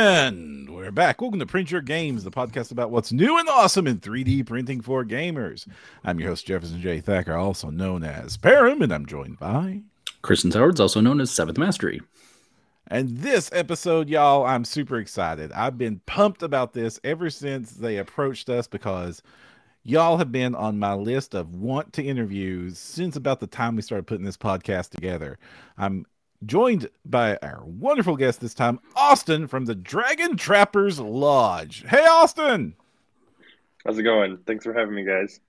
And we're back. Welcome to Print Your Games, the podcast about what's new and awesome in 3D printing for gamers. I'm your host, Jefferson J. Thacker, also known as Parham, and I'm joined by Kristen Towers, also known as Seventh Mastery. And this episode, y'all, I'm super excited. I've been pumped about this ever since they approached us because y'all have been on my list of want to interviews since about the time we started putting this podcast together. I'm joined by our wonderful guest this time, Austin from the Dragon Trappers Lodge. Hey, Austin! How's it going? Thanks for having me, guys.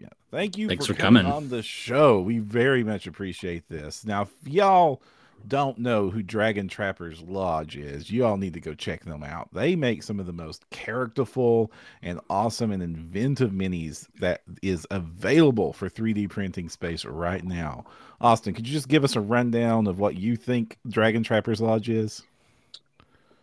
Yeah, thank you for coming on the show. We very much appreciate this. Now, if y'all don't know who Dragon Trappers Lodge is, you all need to go check them out. They make some of the most characterful and awesome and inventive minis that is available for 3D printing space right now. Austin, could you just give us a rundown of what you think Dragon Trappers Lodge is?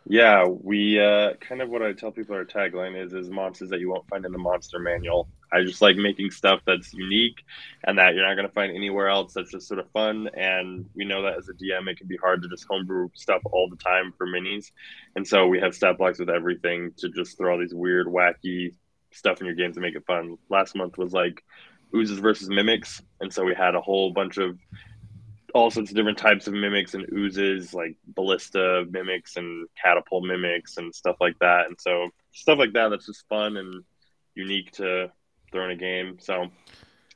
Yeah, we kind of what I tell people our tagline is monsters that you won't find in the monster manual. I just like making stuff that's unique and that you're not going to find anywhere else. That's just sort of fun. And we know that as a DM, it can be hard to just homebrew stuff all the time for minis. And so we have stat blocks with everything to just throw all these weird, wacky stuff in your games to make it fun. Last month was like oozes versus mimics. And so we had a whole bunch of all sorts of different types of mimics and oozes, like ballista mimics and catapult mimics and stuff like that. And so stuff like that, that's just fun and unique to throw in a game. So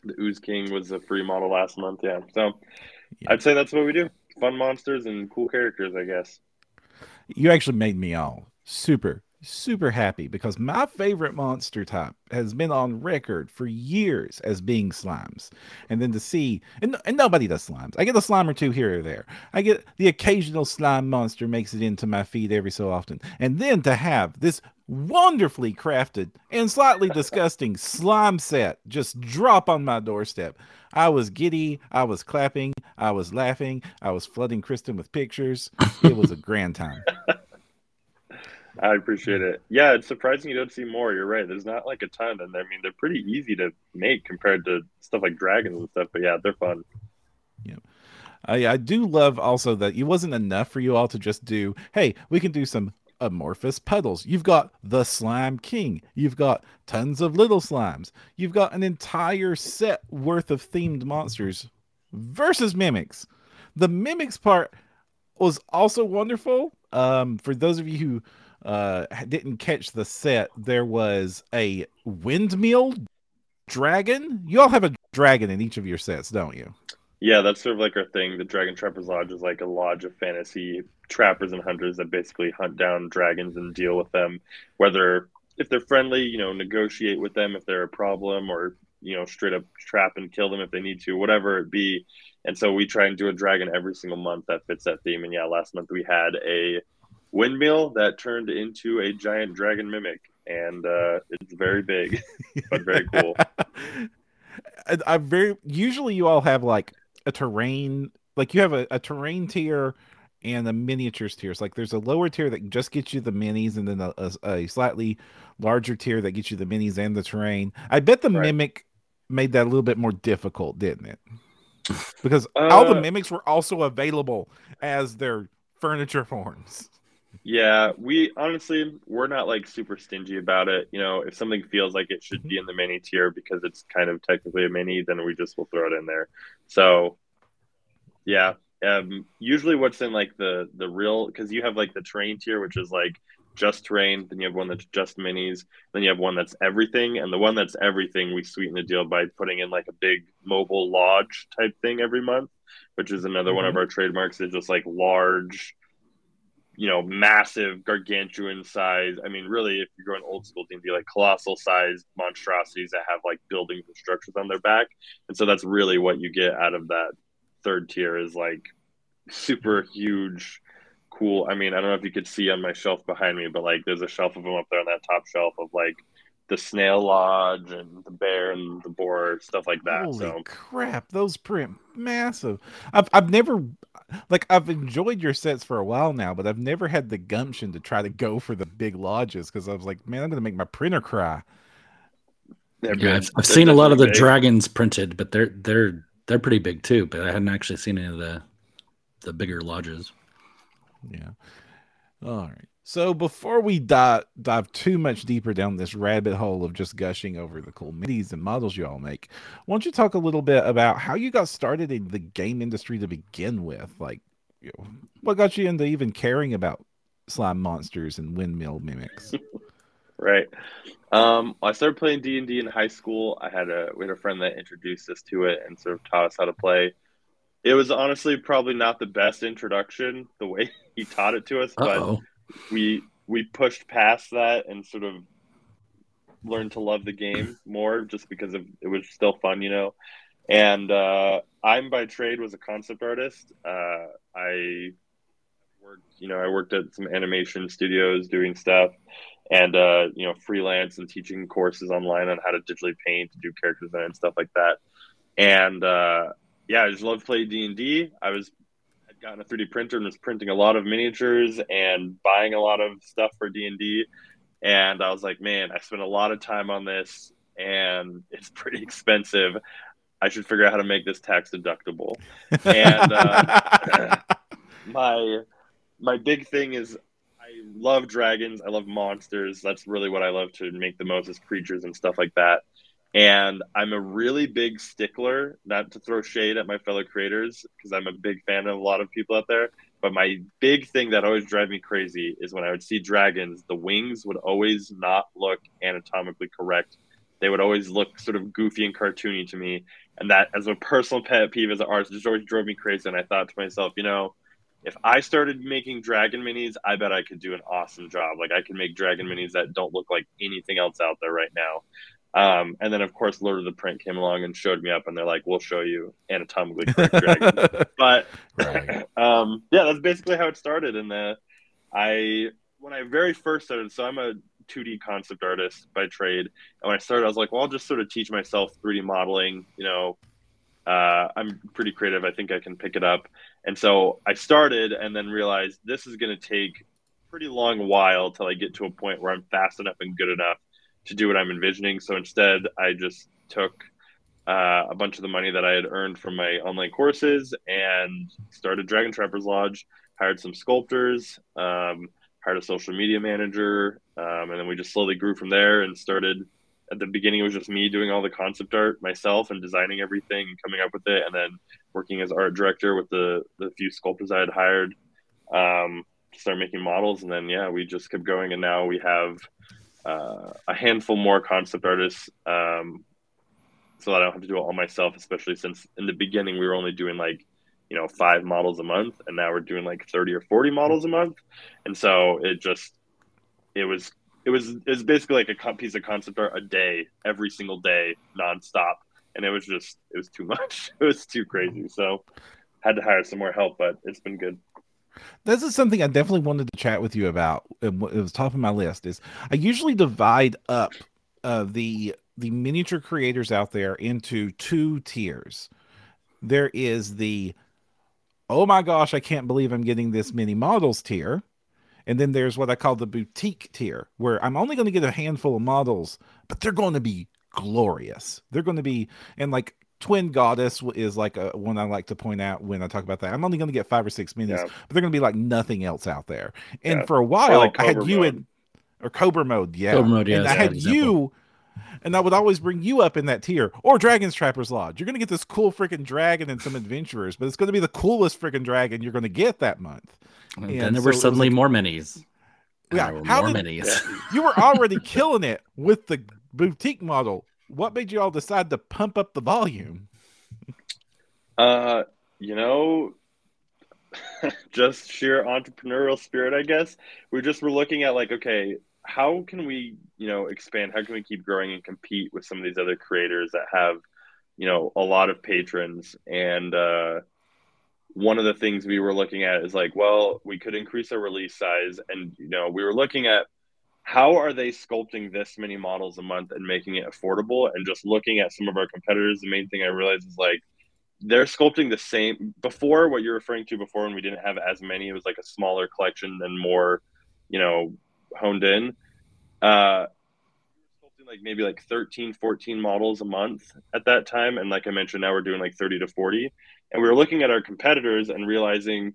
the Ooze King was a free model last month. Yeah. So yeah, I'd say that's what we do. Fun monsters and cool characters, I guess. You actually made me all super happy because my favorite monster type has been on record for years as being slimes, and then to see and nobody does slimes. I get a slime or two here or there. I get the occasional slime monster makes it into my feed every so often, and then to have this wonderfully crafted and slightly disgusting slime set just drop on my doorstep, I was giddy, I was clapping, I was laughing, I was flooding Kristen with pictures. It was a grand time. I appreciate it. Yeah, it's surprising you don't see more. You're right. There's not like a ton. And I mean, they're pretty easy to make compared to stuff like dragons and stuff. But yeah, they're fun. Yeah. I do love also that it wasn't enough for you all to just do, hey, we can do some amorphous puddles. You've got the Slime King. You've got tons of little slimes. You've got an entire set worth of themed monsters versus mimics. The mimics part was also wonderful. For those of you who didn't catch the set, there was a windmill dragon. You all have a dragon in each of your sets, don't you? Yeah, that's sort of like our thing. The Dragon Trappers Lodge is like a lodge of fantasy trappers and hunters that basically hunt down dragons and deal with them, whether if they're friendly, you know, negotiate with them if they're a problem, or you know, straight up trap and kill them if they need to, whatever it be. And so we try and do a dragon every single month that fits that theme. And yeah, last month we had a windmill that turned into a giant dragon mimic, and it's very big, but very cool. Usually you all have like a terrain, like you have a terrain tier and a miniatures tier. It's like there's a lower tier that just gets you the minis, and then a slightly larger tier that gets you the minis and the terrain. I bet the mimic made that a little bit more difficult, didn't it? Because all the mimics were also available as their furniture forms. Yeah, we're not like super stingy about it. You know, if something feels like it should be in the mini tier because it's kind of technically a mini, then we just will throw it in there. So yeah, usually what's in like the real, because you have like the terrain tier, which is like just terrain, then you have one that's just minis, then you have one that's everything, and the one that's everything we sweeten the deal by putting in like a big mobile lodge type thing every month, which is another one of our trademarks. Is just like large, you know, massive, gargantuan size. I mean, really, if you're going old school, it'd be like colossal sized monstrosities that have like buildings and structures on their back. And so that's really what you get out of that third tier, is like super huge, cool. I mean, I don't know if you could see on my shelf behind me, but like there's a shelf of them up there on that top shelf of like the snail lodge and the bear and the boar, stuff like that. Holy crap, those print massive. I've never, like, I've enjoyed your sets for a while now, but I've never had the gumption to try to go for the big lodges, because I was like, man, I'm going to make my printer cry. Yeah, I've seen a lot of the dragons printed, but they're pretty big too, but I hadn't actually seen any of the bigger lodges. Yeah. All right. So before we dive too much deeper down this rabbit hole of just gushing over the cool minis and models you all make, why don't you talk a little bit about how you got started in the game industry to begin with? Like, you know, what got you into even caring about slime monsters and windmill mimics? Right. I started playing D&D in high school. We had a friend that introduced us to it and sort of taught us how to play. It was honestly probably not the best introduction, the way he taught it to us, but we pushed past that and sort of learned to love the game more just because it was still fun, you know. And I'm by trade was a concept artist. I worked at some animation studios doing stuff and, freelance and teaching courses online on how to digitally paint, do character design and stuff like that. And I just loved playing D&D. I'd gotten a 3D printer and was printing a lot of miniatures and buying a lot of stuff for D&D. And I was like, man, I spent a lot of time on this and it's pretty expensive. I should figure out how to make this tax deductible. And my big thing is I love dragons. I love monsters. That's really what I love to make the most is creatures and stuff like that. And I'm a really big stickler, not to throw shade at my fellow creators, because I'm a big fan of a lot of people out there. But my big thing that always drives me crazy is when I would see dragons, the wings would always not look anatomically correct. They would always look sort of goofy and cartoony to me. And that, as a personal pet peeve as an artist, just always drove me crazy. And I thought to myself, you know, if I started making dragon minis, I bet I could do an awesome job. Like, I can make dragon minis that don't look like anything else out there right now. And then, of course, Lord of the Print came along and showed me up, and they're like, we'll show you anatomically correct dragons. But, right. That's basically how it started. And when I very first started, so I'm a 2D concept artist by trade. And when I started, I was like, well, I'll just sort of teach myself 3D modeling. You know, I'm pretty creative. I think I can pick it up. And so I started and then realized this is going to take a pretty long while till I get to a point where I'm fast enough and good enough to do what I'm envisioning. So instead, I just took a bunch of the money that I had earned from my online courses and started Dragon Trappers Lodge, hired some sculptors, hired a social media manager, and then we just slowly grew from there and started. At the beginning, it was just me doing all the concept art myself and designing everything and coming up with it, and then working as art director with the few sculptors I had hired to start making models. And then, we just kept going, and now we have a handful more concept artists so that I don't have to do it all myself, especially since in the beginning we were only doing 5 models a month, and now we're doing 30 or 40 models a month. And so it was basically a piece of concept art a day, every single day, nonstop. And it was too much. It was too crazy. So had to hire some more help, but it's been good. This is something I definitely wanted to chat with you about. It was top of my list is I usually divide up the miniature creators out there into 2 tiers. There is the, oh my gosh, I can't believe I'm getting this many models tier. And then there's what I call the boutique tier, where I'm only going to get a handful of models, but they're going to be glorious. They're going to be, and Twin Goddess is one I like to point out when I talk about that. I'm only going to get 5 or 6 minis, but they're going to be like nothing else out there. And for a while, I had you mode. Cobra Mode, Cobra Mode, and I had you, and I would always bring you up in that tier, or Dragon's Trappers Lodge. You're going to get this cool freaking dragon and some adventurers, but it's going to be the coolest freaking dragon you're going to get that month. And then there were suddenly more minis. You were already killing it with the boutique model. What made you all decide to pump up the volume? Just sheer entrepreneurial spirit, I guess. We just were looking at okay, how can we, expand? How can we keep growing and compete with some of these other creators that have, a lot of patrons? And one of the things we were looking at is we could increase our release size. And, we were looking at how are they sculpting this many models a month and making it affordable? And just looking at some of our competitors, the main thing I realized is they're sculpting the same. Before, what you're referring to before, when we didn't have as many, it was a smaller collection and more, honed in. Sculpting maybe 13, 14 models a month at that time. And like I mentioned, now we're doing 30 to 40. And we were looking at our competitors and realizing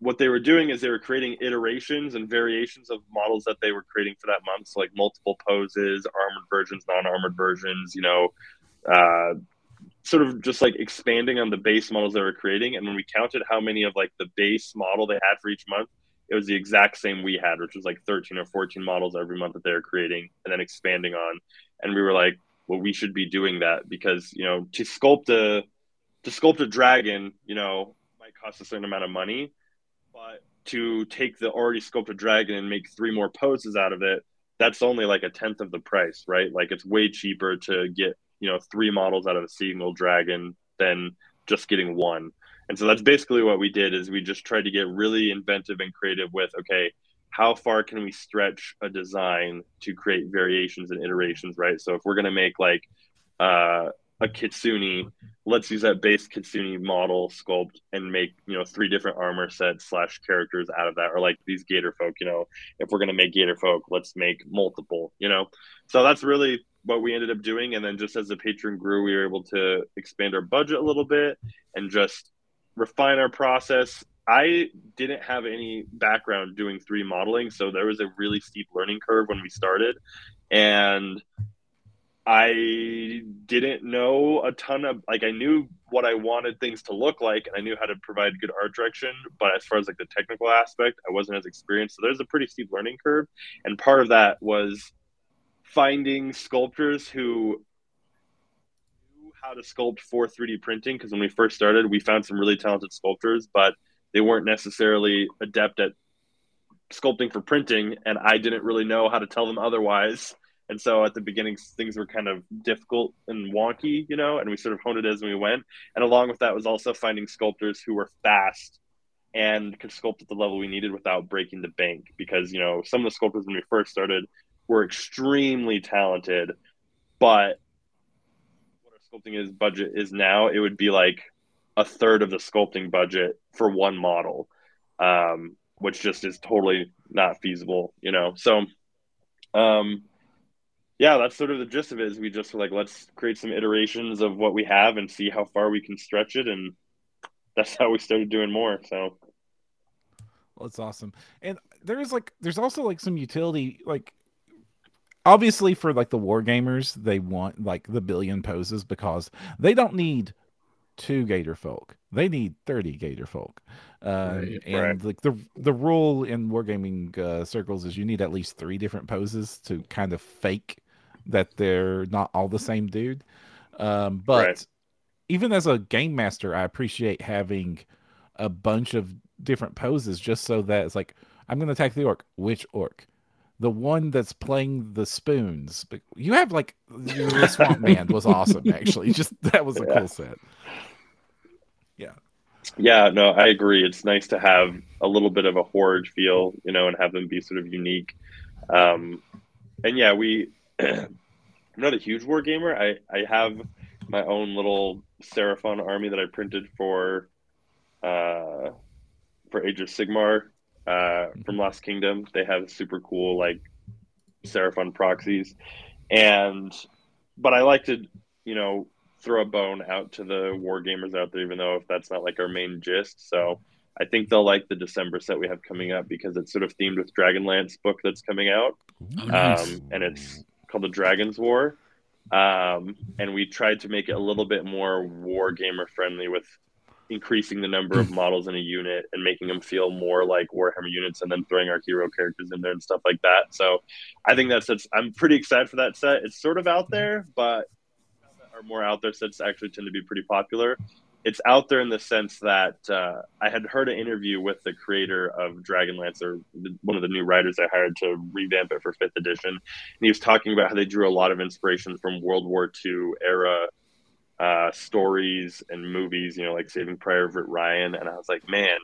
what they were doing is they were creating iterations and variations of models that they were creating for that month. So like multiple poses, armored versions, non-armored versions, you know, sort of just like expanding on the base models they were creating. And when we counted how many of like the base model they had for each month, it was the exact same we had, which was like 13 or 14 models every month that they were creating and then expanding on. And we were like, well, we should be doing that because, you know, to sculpt a dragon, you know, might cost a certain amount of money, but to take the already sculpted dragon and make three more poses out of it, that's only like a tenth of the price, right? Like it's way cheaper to get, you know, three models out of a single dragon than just getting one. And so that's basically what we did is we just tried to get really inventive and creative with, okay, how far can we stretch a design to create variations and iterations, right? So if we're going to make like a Kitsune, let's use that base Kitsune model sculpt and make, you know, three different armor sets / characters out of that. Or like these Gator folk, you know, if we're going to make Gator folk, let's make multiple, you know? So that's really what we ended up doing. And then just as the Patreon grew, we were able to expand our budget a little bit and just refine our process. I didn't have any background doing 3D modeling, so there was a really steep learning curve when we started, and I didn't know a ton of, like, I knew what I wanted things to look like, and I knew how to provide good art direction, but as far as, like, the technical aspect, I wasn't as experienced, so there's a pretty steep learning curve, and part of that was finding sculptors who knew how to sculpt for 3D printing, because when we first started, we found some really talented sculptors, but they weren't necessarily adept at sculpting for printing, and I didn't really know how to tell them otherwise. And so at the beginning, things were kind of difficult and wonky, you know, and we sort of honed it as we went. And along with that was also finding sculptors who were fast and could sculpt at the level we needed without breaking the bank. Because, you know, some of the sculptors when we first started were extremely talented, but what our sculpting is budget is now, it would be like a third of the sculpting budget for one model, which just is totally not feasible, you know? So, yeah, that's sort of the gist of it is we just were like, let's create some iterations of what we have and see how far we can stretch it. And that's how we started doing more. So. Well, that's awesome. And there's also like some utility, like, obviously for like the war gamers, they want like the billion poses because they don't need 2 Gator folk. They need 30 Gator folk. And like the rule in wargaming circles is you need at least 3 different poses to kind of fake that they're not all the same dude. But even as a game master, I appreciate having a bunch of different poses just so that it's like, I'm going to attack the orc. Which orc? The one that's playing the spoons. But you have like the Swamp Man was awesome, actually. Just that was a cool set. Yeah, no, I agree. It's nice to have a little bit of a horde feel, you know, and have them be sort of unique. And yeah, I'm not a huge war gamer. I have my own little Seraphon army that I printed for Age of Sigmar. From Lost Kingdom, they have super cool like Seraphon proxies, but I like to, you know, throw a bone out to the war gamers out there, even though if that's not like our main gist. So I think they'll like the December set we have coming up because it's sort of themed with Dragonlance book that's coming out, and it's called the Dragon's War, and we tried to make it a little bit more war gamer friendly with increasing the number of models in a unit and making them feel more like Warhammer units and then throwing our hero characters in there and stuff like that. So I think I'm pretty excited for that set. It's sort of out there, but our more out there sets actually tend to be pretty popular. It's out there in the sense that I had heard an interview with the creator of Dragonlance, or one of the new writers I hired to revamp it for 5th edition. And he was talking about how they drew a lot of inspiration from World War 2 era stories and movies, you know, like Saving Private Ryan. And I was like, man,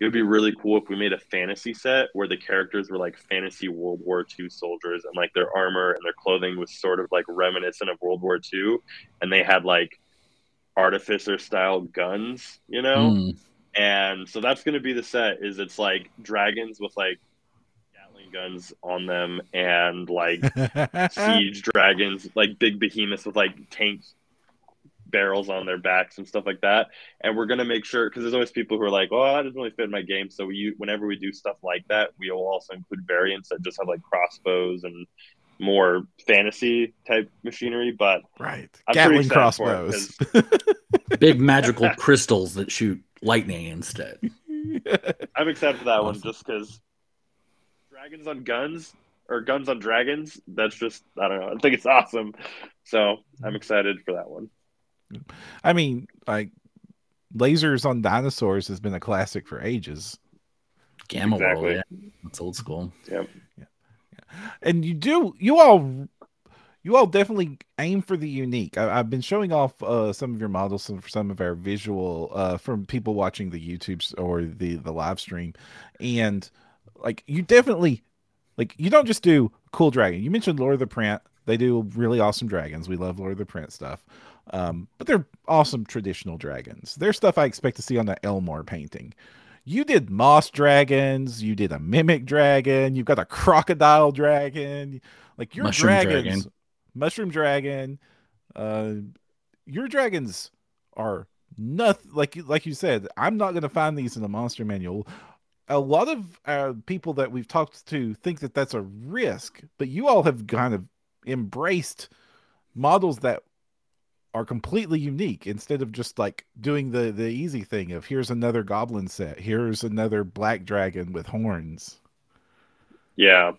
it would be really cool if we made a fantasy set where the characters were like fantasy World War II soldiers, and like their armor and their clothing was sort of like reminiscent of World War II, and they had like Artificer style guns, you know. And so that's going to be the set. Is it's like dragons with like Gatling guns on them and like siege dragons, like big behemoths with like tanks barrels on their backs and stuff like that. And we're going to make sure, because there's always people who are like, oh, that doesn't really fit in my game. So whenever we do stuff like that, we will also include variants that just have like crossbows and more fantasy type machinery. But right, I'm Gatling crossbows, big magical crystals that shoot lightning instead. I'm excited for that one just because dragons on guns or guns on dragons. That's just, I don't know. I think it's awesome. So I'm excited for that one. I mean, like lasers on dinosaurs has been a classic for ages. Gamma exactly. World, yeah. That's old school. Yep. Yeah. And you all definitely aim for the unique. I've been showing off some of your models for some of our visual from people watching the YouTubes or the live stream, and like you definitely like you don't just do cool dragon. You mentioned Lord of the Print; they do really awesome dragons. We love Lord of the Print stuff, but they're awesome traditional dragons. They're stuff I expect to see on the Elmore painting. You did moss dragons. You did a mimic dragon. You've got a crocodile dragon. Like your mushroom dragon. Your dragons are nothing. Like you said, I'm not going to find these in the monster manual. A lot of people that we've talked to think that that's a risk, but you all have kind of embraced models that are completely unique instead of just like doing the easy thing of here's another goblin set, here's another black dragon with horns. Yeah,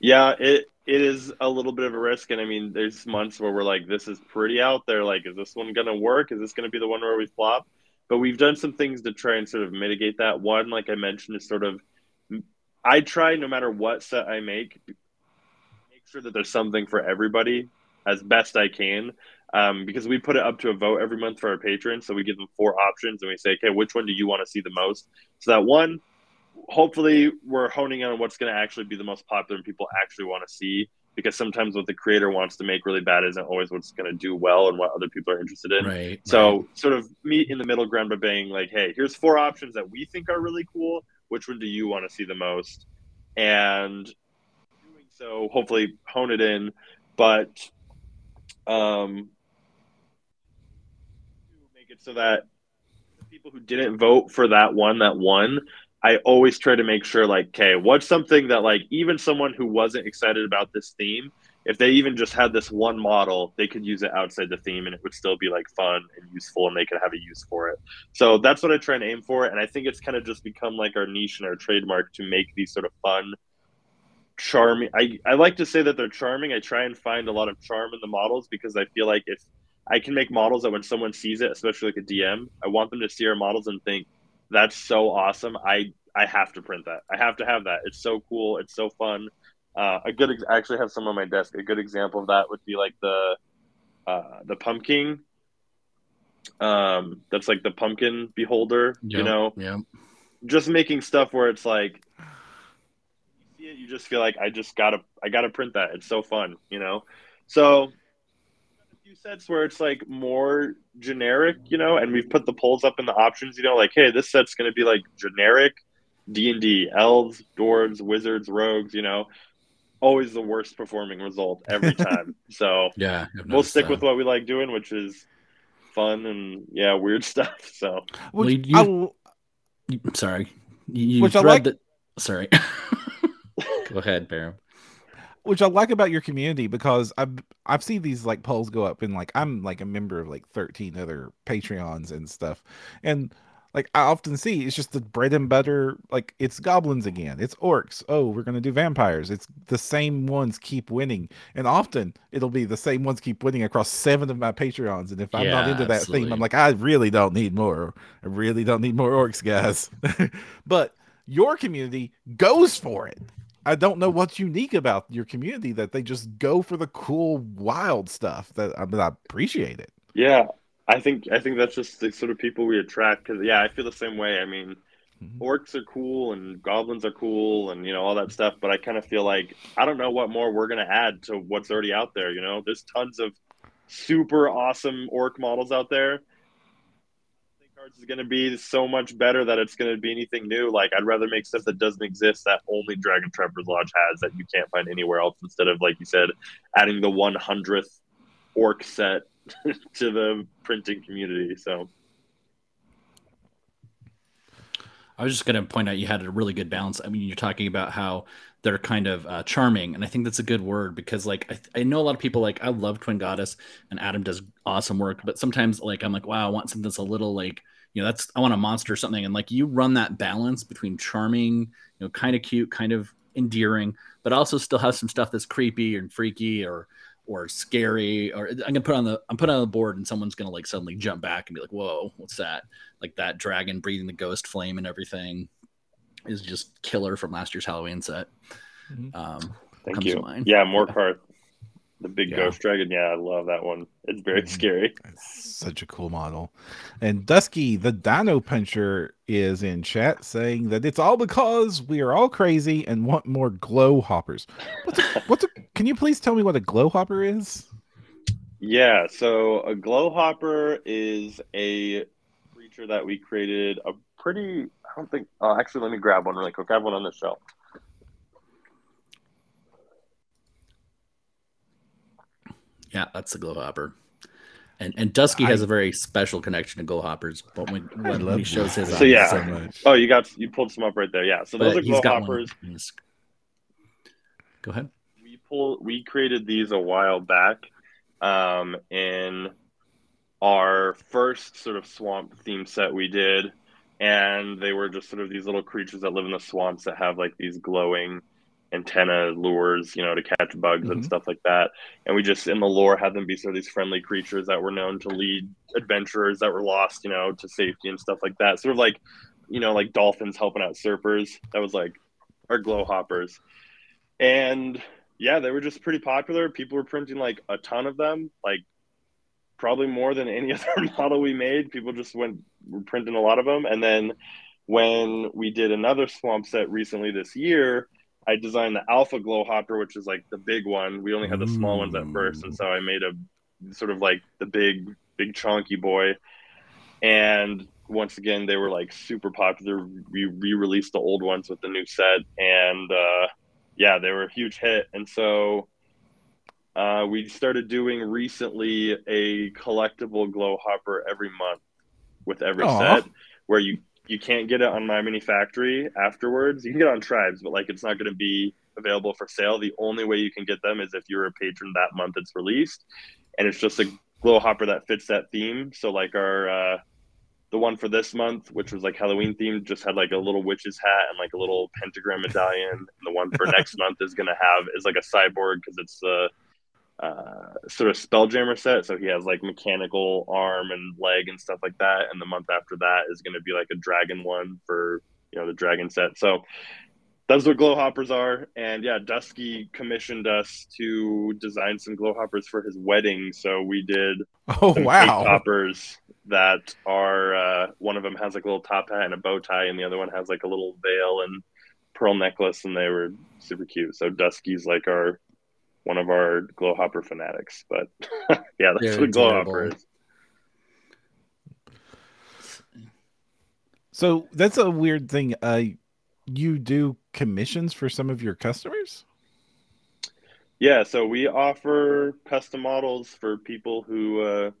it is a little bit of a risk, and I mean, there's months where we're like, this is pretty out there. Like, is this one gonna work? Is this gonna be the one where we flop? But we've done some things to try and sort of mitigate that. One, like I mentioned, is sort of I try no matter what set I make sure that there's something for everybody as best I can. Because we put it up to a vote every month for our patrons. So we give them 4 options and we say, okay, which one do you want to see the most? So that one, hopefully we're honing on what's going to actually be the most popular and people actually want to see, because sometimes what the creator wants to make really bad isn't always what's going to do well and what other people are interested in. Right, so sort of meet in the middle ground by being like, hey, here's 4 options that we think are really cool. Which one do you want to see the most? And doing so, hopefully hone it in. But so that the people who didn't vote for that one, I always try to make sure, like, okay, what's something that, like, even someone who wasn't excited about this theme, if they even just had this one model, they could use it outside the theme and it would still be, like, fun and useful and they could have a use for it. So that's what I try and aim for. And I think it's kind of just become, like, our niche and our trademark to make these sort of fun, charming. I like to say that they're charming. I try and find a lot of charm in the models because I feel like if I can make models that when someone sees it, especially like a DM, I want them to see our models and think, that's so awesome. I have to print that. I have to have that. It's so cool. It's so fun. I actually have some on my desk. A good example of that would be like the pumpkin. That's like the pumpkin beholder, yep, you know, yep. Just making stuff where it's like, you just feel like I gotta print that. It's so fun, you know? So sets where it's like more generic, you know, and we've put the polls up in the options, you know, like, hey, this set's going to be like generic D&D, elves, dwarves, wizards, rogues, you know, always the worst performing result every time. So yeah, we'll stick with what we like doing, which is fun and yeah, weird stuff. So Sorry. Go ahead, Parham. Which I like about your community, because I've seen these like polls go up, and like I'm like a member of like 13 other Patreons and stuff, and like I often see it's just the bread and butter, like it's goblins again, it's orcs, oh we're gonna do vampires, it's the same ones keep winning, and often it'll be the same ones keep winning across 7 of my Patreons, and if I'm not into that theme, I'm like I really don't need more orcs, guys. But your community goes for it. I don't know what's unique about your community that they just go for the cool, wild stuff. I appreciate it. Yeah, I think that's just the sort of people we attract. Because yeah, I feel the same way. I mean, orcs are cool and goblins are cool, and you know all that stuff. But I kind of feel like I don't know what more we're gonna add to what's already out there. You know, there's tons of super awesome orc models out there. Cards is going to be so much better that it's going to be anything new. Like I'd rather make stuff that doesn't exist, that only Dragon Trappers Lodge has, that you can't find anywhere else, instead of, like you said, adding the 100th orc set to the printing community. So I was just going to point out you had a really good balance. I mean, you're talking about how they're kind of charming, and I think that's a good word, because like I know a lot of people, like I love Twin Goddess and Adam does awesome work, but sometimes like I'm like, wow, I want something that's a little like, you know, that's, I want a monster or something, and like you run that balance between charming, you know, kind of cute, kind of endearing, but also still have some stuff that's creepy and freaky or scary, or I'm putting on the board and someone's gonna like suddenly jump back and be like, whoa, what's that? Like that dragon breathing the ghost flame and everything is just killer from last year's Halloween set. Mm-hmm. Thank you. Yeah, Morkarth, the big ghost dragon. Yeah, I love that one. It's very scary. It's such a cool model. And Dusky, the Dino Puncher, is in chat saying that it's all because we are all crazy and want more glow hoppers. Can you please tell me what a glow hopper is? Yeah, so a glow hopper is a creature that we created let me grab one really quick. I have one on the shelf. Yeah, that's the glow hopper. And Dusky has a very special connection to glow hoppers, but when he shows his eyes so much. Oh, you pulled some up right there. Yeah. So those are glow hoppers. Go ahead. We created these a while back in our first sort of swamp theme set we did. And they were just sort of these little creatures that live in the swamps that have like these glowing antenna lures, you know, to catch bugs and stuff like that. And we just, in the lore, had them be sort of these friendly creatures that were known to lead adventurers that were lost, you know, to safety and stuff like that. Sort of like, you know, like dolphins helping out surfers. That was like our glow hoppers. And yeah, they were just pretty popular. People were printing like a ton of them, like probably more than any other model we made. People just were printing a lot of them. And then when we did another swamp set recently this year, I designed the Alpha Glow Hopper, which is like the big one. We only had the small ones at first, and so I made a sort of like the big chunky boy. And once again, they were like super popular. We re-released the old ones with the new set, and yeah, they were a huge hit. And so we started doing recently a collectible glow hopper every month with every set, where you can't get it on My Mini Factory afterwards. You can get it on Tribes, but like it's not going to be available for sale. The only way you can get them is if you're a patron that month it's released. And it's just a glow hopper that fits that theme. So like our the one for this month, which was like Halloween themed, just had like a little witch's hat and like a little pentagram medallion. And the one for next month is like a cyborg, because it's the sort of Spelljammer set, so he has like mechanical arm and leg and stuff like that. And the month after that is going to be like a dragon one for, you know, the dragon set. So that's what glow hoppers are. And yeah, Dusky commissioned us to design some glow hoppers for his wedding, so we did cake hoppers that are one of them has like a little top hat and a bow tie, and the other one has like a little veil and pearl necklace, and they were super cute. So Dusky's like our one of our glow hopper fanatics, but yeah, that's what glow hopper is. So that's a weird thing. You do commissions for some of your customers? Yeah, so we offer custom models for people who,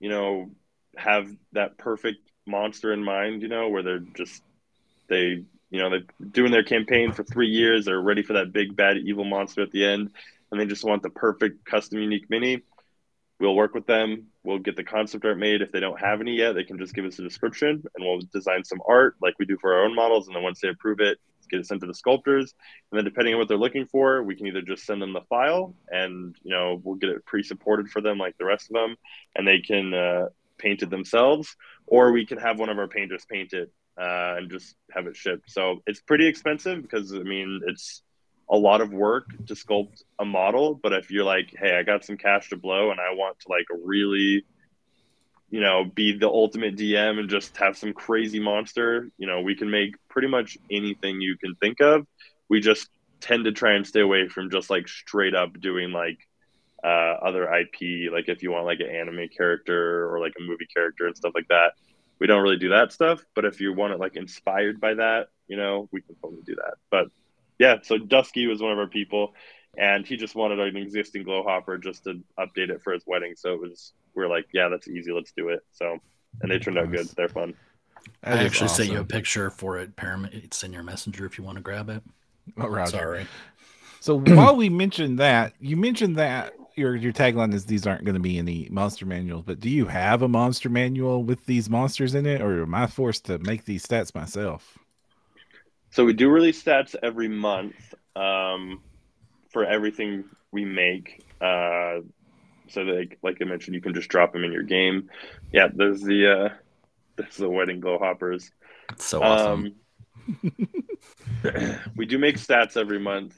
you know, have that perfect monster in mind, you know, where they're just, you know, they're doing their campaign for 3 years, they're ready for that big, bad, evil monster at the end, and they just want the perfect custom unique mini. We'll work with them. We'll get the concept art made. If they don't have any yet, they can just give us a description, and we'll design some art like we do for our own models. And then once they approve it, get it sent to the sculptors. And then depending on what they're looking for, we can either just send them the file and, you know, we'll get it pre-supported for them like the rest of them, and they can paint it themselves, or we can have one of our painters paint it and just have it shipped. So it's pretty expensive because, I mean, it's a lot of work to sculpt a model, but if you're like, hey, I got some cash to blow and I want to like really, you know, be the ultimate DM and just have some crazy monster, you know, we can make pretty much anything you can think of. We just tend to try and stay away from just like straight up doing like other IP, like if you want like an anime character or like a movie character and stuff like that, we don't really do that stuff. But if you want it like inspired by that, you know, we can totally do that. But yeah, so Dusky was one of our people, and he just wanted an existing glow hopper just to update it for his wedding. So it was we're like, yeah, that's easy. Let's do it. So, and they turned out good. They're fun. I actually sent you a picture for it. Parham, it's in your messenger if you want to grab it. Oh, Roger. Sorry. So while we mentioned that, you mentioned that your tagline is these aren't going to be any monster manuals, but do you have a monster manual with these monsters in it, or am I forced to make these stats myself? So we do release stats every month for everything we make. So they, like I mentioned, you can just drop them in your game. Yeah, there's the wedding glow hoppers. That's so awesome. We do make stats every month.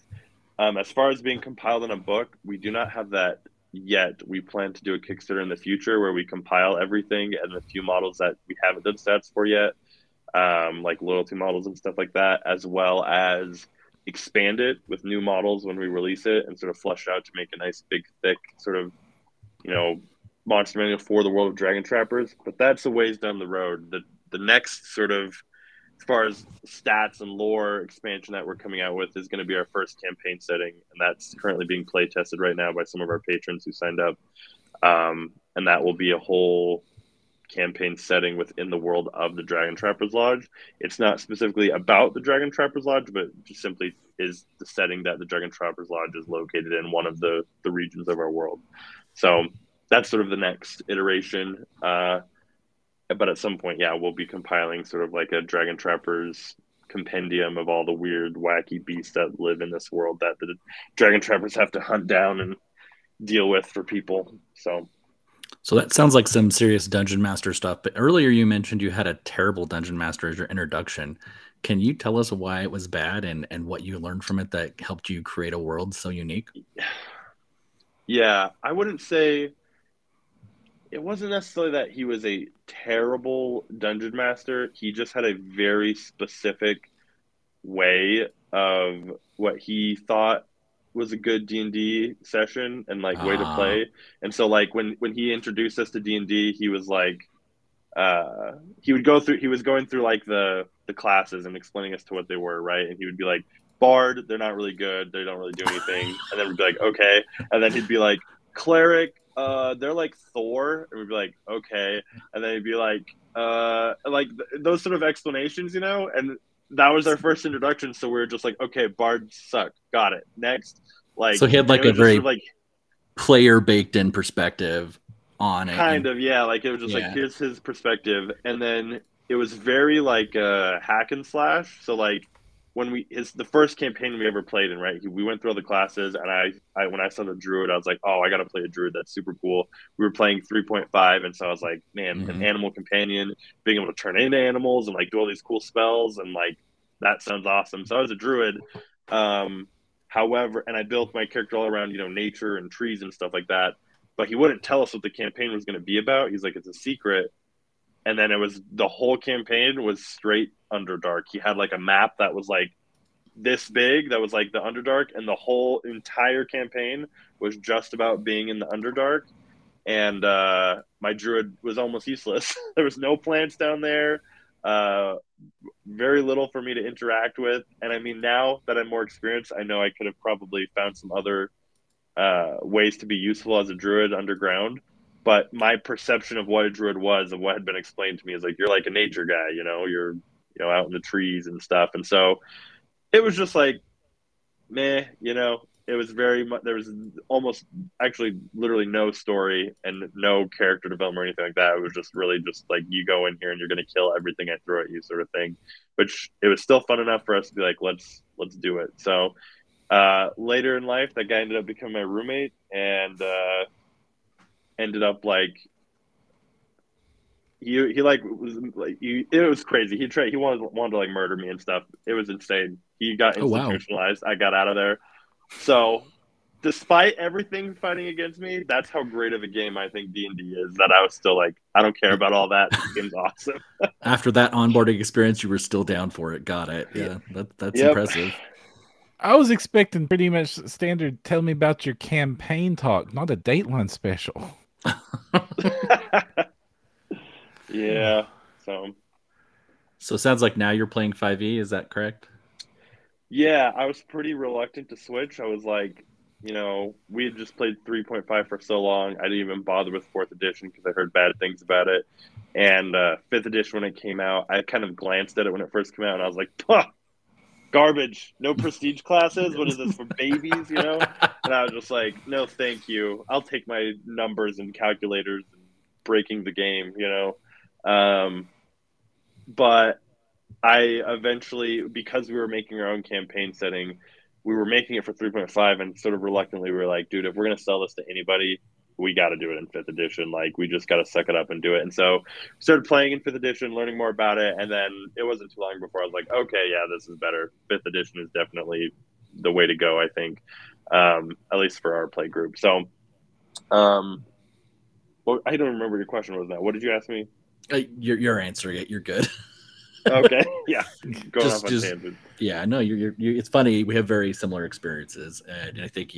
As far as being compiled in a book, we do not have that yet. We plan to do a Kickstarter in the future where we compile everything and a few models that we haven't done stats for yet, like loyalty models and stuff like that, as well as expand it with new models when we release it and sort of flesh it out to make a nice, big, thick sort of, you know, monster manual for the world of Dragon Trappers. But that's a ways down the road. The next sort of, as far as stats and lore expansion that we're coming out with, is going to be our first campaign setting, and that's currently being play tested right now by some of our patrons who signed up, and that will be a whole campaign setting within the world of the Dragon Trappers Lodge. It's not specifically about the Dragon Trappers Lodge, but just simply is the setting that the Dragon Trappers Lodge is located in, one of the regions of our world. So that's sort of the next iteration. But at some point, yeah, we'll be compiling sort of like a Dragon Trappers compendium of all the weird, wacky beasts that live in this world that the Dragon Trappers have to hunt down and deal with for people. So that sounds like some serious Dungeon Master stuff. But earlier you mentioned you had a terrible Dungeon Master as your introduction. Can you tell us why it was bad and what you learned from it that helped you create a world so unique? Yeah, I wouldn't say... It wasn't necessarily that he was a terrible dungeon master. He just had a very specific way of what he thought was a good D&D session and like way to play. And so like when he introduced us to D&D, he was like, he was going through like the classes and explaining us to what they were, right? And he would be like, Bard, they're not really good. They don't really do anything. And then we'd be like, okay. And then he'd be like, Cleric, they're like Thor, and we'd be like, okay. And then he'd be like those sort of explanations, you know? And that was our first introduction. So we were just like, okay, Bard suck. Got it. Next. Like, so he had like a very sort of like player baked in perspective on it. Kind of. Yeah. Like it was just like, here's his perspective. And then it was very like hack and slash. So like, when it's the first campaign we ever played in, right? We went through all the classes, and I when I saw the druid, I was like, oh, I got to play a druid. That's super cool. We were playing 3.5, and so I was like, man, an animal companion, being able to turn into animals and, like, do all these cool spells, and, like, that sounds awesome. So I was a druid. However, and I built my character all around, you know, nature and trees and stuff like that, but he wouldn't tell us what the campaign was going to be about. He's like, it's a secret. And then it was the whole campaign was straight Underdark. He had like a map that was like this big, that was like the Underdark, and the whole entire campaign was just about being in the Underdark. And my druid was almost useless. There was no plants down there, very little for me to interact with. And I mean, now that I'm more experienced, I know I could have probably found some other ways to be useful as a druid underground. But my perception of what a druid was and what had been explained to me is like, you're like a nature guy, you know, you're, you know, out in the trees and stuff. And so it was just like, meh, you know, it was very much, there was almost actually literally no story and no character development or anything like that. It was just really just like, you go in here and you're going to kill everything I throw at you sort of thing, which it was still fun enough for us to be like, let's do it. So later in life, that guy ended up becoming my roommate and, ended up like it was crazy. He wanted to like murder me and stuff. It was insane. He got institutionalized. Oh, wow. I got out of there. So despite everything fighting against me, that's how great of a game I think D&D is, that I was still like, I don't care about all that. This game's awesome. After that onboarding experience, you were still down for it. Got it. Yeah. That's impressive. I was expecting pretty much standard. Tell me about your campaign talk, not a Dateline special. Yeah. So it sounds like now you're playing 5e, is that correct? Yeah, I was pretty reluctant to switch. I was like, you know, we had just played 3.5 for so long. I didn't even bother with 4th edition because I heard bad things about it. And 5th edition, when it came out, I kind of glanced at it when it first came out, and I was like, puh, garbage. No prestige classes? What is this, for babies, you know? And I was just like, no, thank you. I'll take my numbers and calculators and breaking the game, you know? But I eventually, because we were making our own campaign setting, we were making it for 3.5, and sort of reluctantly we were like, dude, if we're going to sell this to anybody, we got to do it in 5th edition. Like, we just got to suck it up and do it. And so we started playing in 5th edition, learning more about it, and then it wasn't too long before I was like, okay, yeah, this is better. 5th edition is definitely the way to go, I think, at least for our play group. So well, I don't remember your question was that. What did you ask me? You're answering it. You're good. Okay. Yeah. Going off on tangent. Yeah. No. You're. It's funny. We have very similar experiences, and I think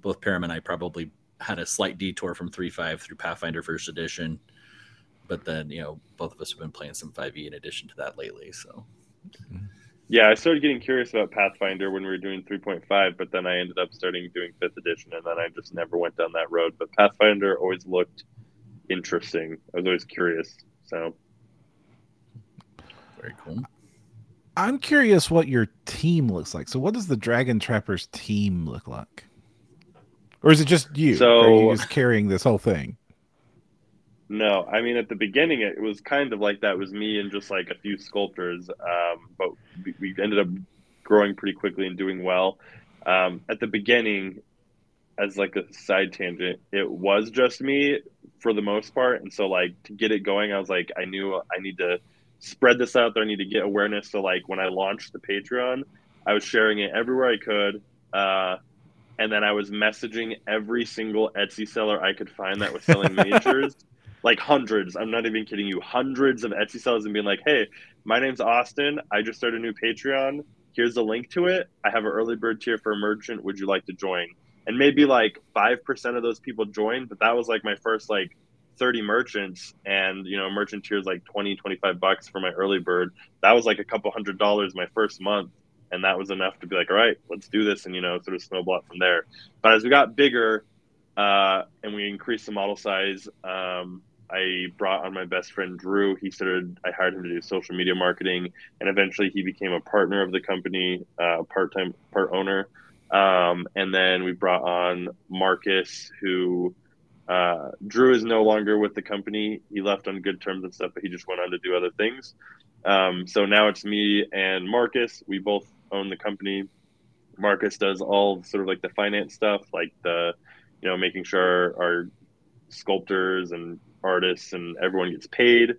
both Parham and I probably had a slight detour from 3.5 through Pathfinder 1st Edition, but then both of us have been playing some 5e in addition to that lately. So. Yeah, I started getting curious about Pathfinder when we were doing 3.5, but then I ended up starting doing 5th Edition, and then I just never went down that road. But Pathfinder always looked interesting. I was always curious. So. Very cool. I'm curious what your team looks like. So what does the Dragon Trappers team look like? Or is it just you? So, or are you just carrying this whole thing? No, I mean, at the beginning, it was kind of like that. It was me and just like a few sculptors. But we ended up growing pretty quickly and doing well. At the beginning, as like a side tangent, it was just me for the most part. And so like to get it going, I was like, I knew I need to spread this out there. I need to get awareness. So like when I launched the Patreon, I was sharing it everywhere I could. And then I was messaging every single Etsy seller I could find that was selling miniatures, like hundreds. I'm not even kidding you. Hundreds of Etsy sellers, and being like, hey, my name's Austin. I just started a new Patreon. Here's a link to it. I have an early bird tier for a merchant. Would you like to join? And maybe like 5% of those people joined, but that was like my first like 30 merchants, and merchant tier is like $20-25 for my early bird. That was like a couple $100 my first month, and that was enough to be like, all right, let's do this, and sort of snowball from there. But as we got bigger and we increased the model size, I brought on my best friend Drew. I hired him to do social media marketing, and eventually he became a partner of the company, part owner. And then we brought on Marcus, who Drew is no longer with the company. He left on good terms and stuff, but he just went on to do other things. So now it's me and Marcus. We both own the company. Marcus does all sort of like the finance stuff, like the, making sure our sculptors and artists and everyone gets paid,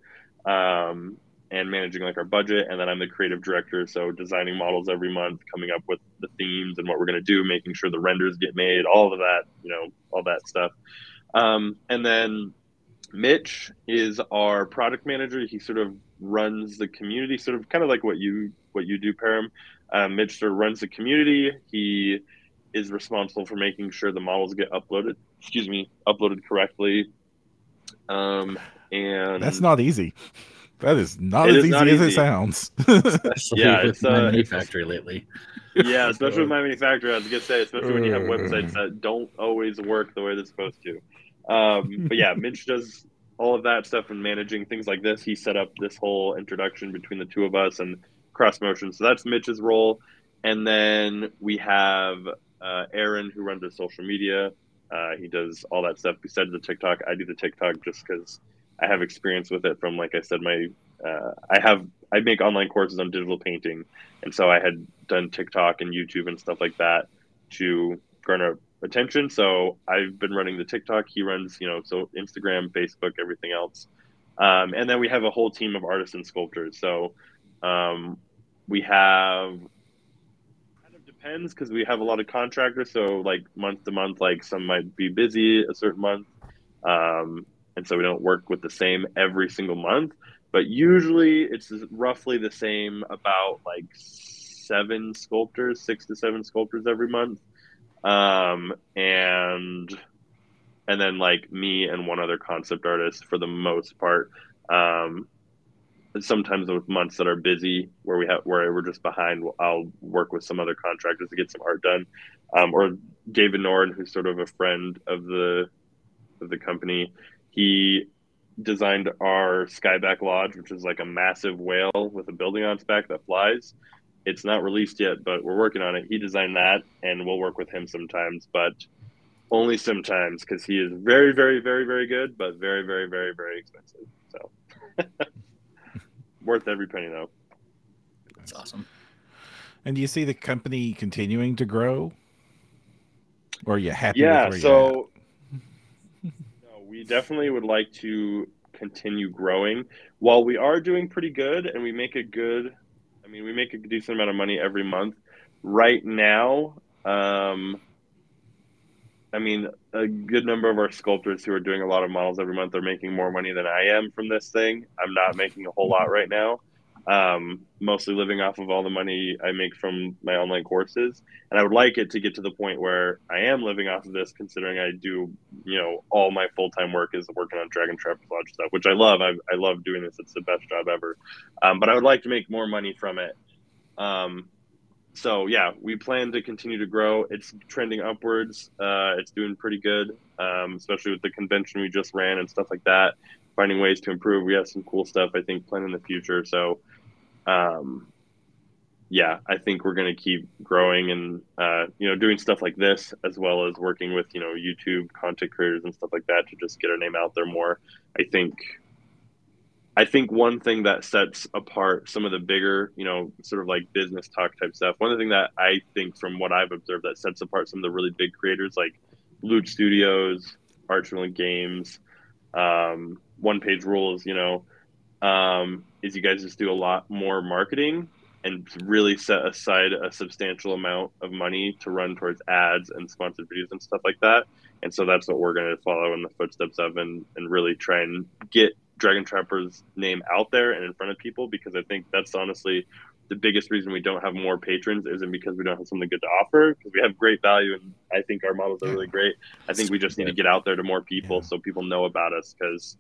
and managing like our budget. And then I'm the creative director. So designing models every month, coming up with the themes and what we're going to do, making sure the renders get made, all of that, all that stuff. And then Mitch is our product manager. He sort of runs the community, sort of kind of like what you do, Parham. Mitch sort of runs the community. He is responsible for making sure the models get uploaded correctly. And that's not easy. That is not as easy as it sounds. Yeah, it's my manufacturer lately. Yeah, especially with my manufacturer. I was going to say, especially when you have websites that don't always work the way they're supposed to. But yeah, Mitch does all of that stuff and managing things like this. He set up this whole introduction between the two of us and cross motion. So that's Mitch's role. And then we have Aaron, who runs his social media. He does all that stuff besides the TikTok. I do the TikTok just because I have experience with it from, like I said, I make online courses on digital painting. And so I had done TikTok and YouTube and stuff like that to garner attention. So I've been running the TikTok. He runs, so Instagram, Facebook, everything else. And then we have a whole team of artists and sculptors. So we have, kind of depends because we have a lot of contractors. So like month to month, like some might be busy a certain month. And so we don't work with the same every single month, but usually it's roughly the same, about like 6 to 7 sculptors every month. And then like me and one other concept artist for the most part. sometimes with months that are busy where we're just behind, I'll work with some other contractors to get some art done. Or David Nord, who's sort of a friend of the company, he designed our Skyback Lodge, which is like a massive whale with a building on its back that flies. It's not released yet, but we're working on it. He designed that, and we'll work with him sometimes, but only sometimes, because he is very, very, very, very good, but very, very, very, very expensive. So worth every penny, though. That's awesome. And do you see the company continuing to grow? Or are you happy with where you're at? We definitely would like to continue growing. While we are doing pretty good and we make a good, I mean, we make a decent amount of money every month. Right now, I mean, a good number of our sculptors who are doing a lot of models every month are making more money than I am from this thing. I'm not making a whole lot right now. Mostly living off of all the money I make from my online courses. And I would like it to get to the point where I am living off of this, considering I do, you know, all my full-time work is working on Dragon Trappers Lodge stuff, which I love. I love doing this. It's the best job ever. But I would like to make more money from it. So yeah, we plan to continue to grow. It's trending upwards. It's doing pretty good. Especially with the convention we just ran and stuff like that. Finding ways to improve. We have some cool stuff, I think, planned in the future. So, yeah, I think we're going to keep growing and, you know, doing stuff like this, as well as working with, you know, YouTube content creators and stuff like that to just get our name out there more. I think one thing that sets apart some of the bigger, you know, sort of like business talk type stuff, one of the things that I think from what I've observed that sets apart some of the really big creators like Loot Studios, Only Games, One Page Rules, you know, is you guys just do a lot more marketing and really set aside a substantial amount of money to run towards ads and sponsored videos and stuff like that. And so that's what we're going to follow in the footsteps of and really try and get Dragon Trapper's name out there and in front of people, because I think that's honestly the biggest reason we don't have more patrons isn't because we don't have something good to offer, because we have great value and I think our models are really great. I think we just need to get out there to more people so people know about us, because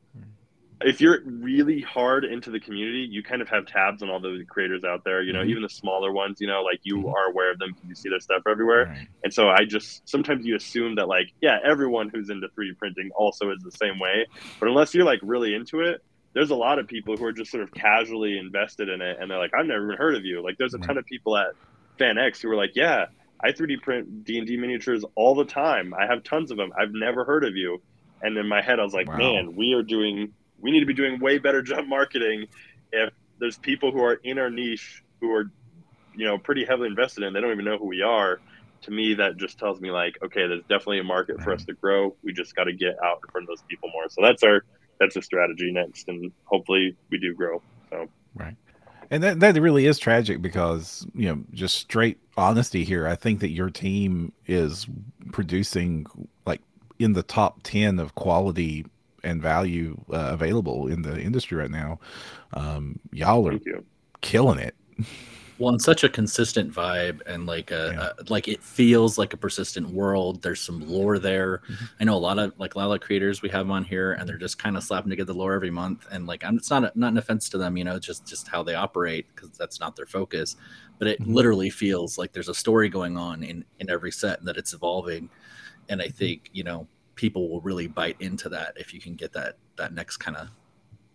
if you're really hard into the community, you kind of have tabs on all the creators out there, you know, even the smaller ones, you know, like you are aware of them because you see their stuff everywhere. Right. And so I just, sometimes you assume that like, yeah, everyone who's into 3D printing also is the same way, but unless you're like really into it, there's a lot of people who are just sort of casually invested in it. And they're like, I've never even heard of you. Like there's a ton of people at FanX who are like, yeah, I 3D print D&D miniatures all the time. I have tons of them. I've never heard of you. And in my head, I was like, man, we need to be doing way better job marketing. If there's people who are in our niche who are, you know, pretty heavily invested in, they don't even know who we are. To me, that just tells me like, okay, there's definitely a market for us to grow. We just got to get out in front of those people more. So that's a strategy next, and hopefully we do grow. So right. And that really is tragic because, you know, just straight honesty here, I think that your team is producing like in the top 10 of quality and value available in the industry right now. Y'all are killing it. Well, and such a consistent vibe, and like like it feels like a persistent world. There's some lore there. I know a lot of creators we have on here, and they're just kind of slapping together lore every month. And like, it's not an offense to them, you know, just how they operate, because that's not their focus. But it literally feels like there's a story going on in every set, and that it's evolving. And I think, you know, people will really bite into that if you can get that next kind of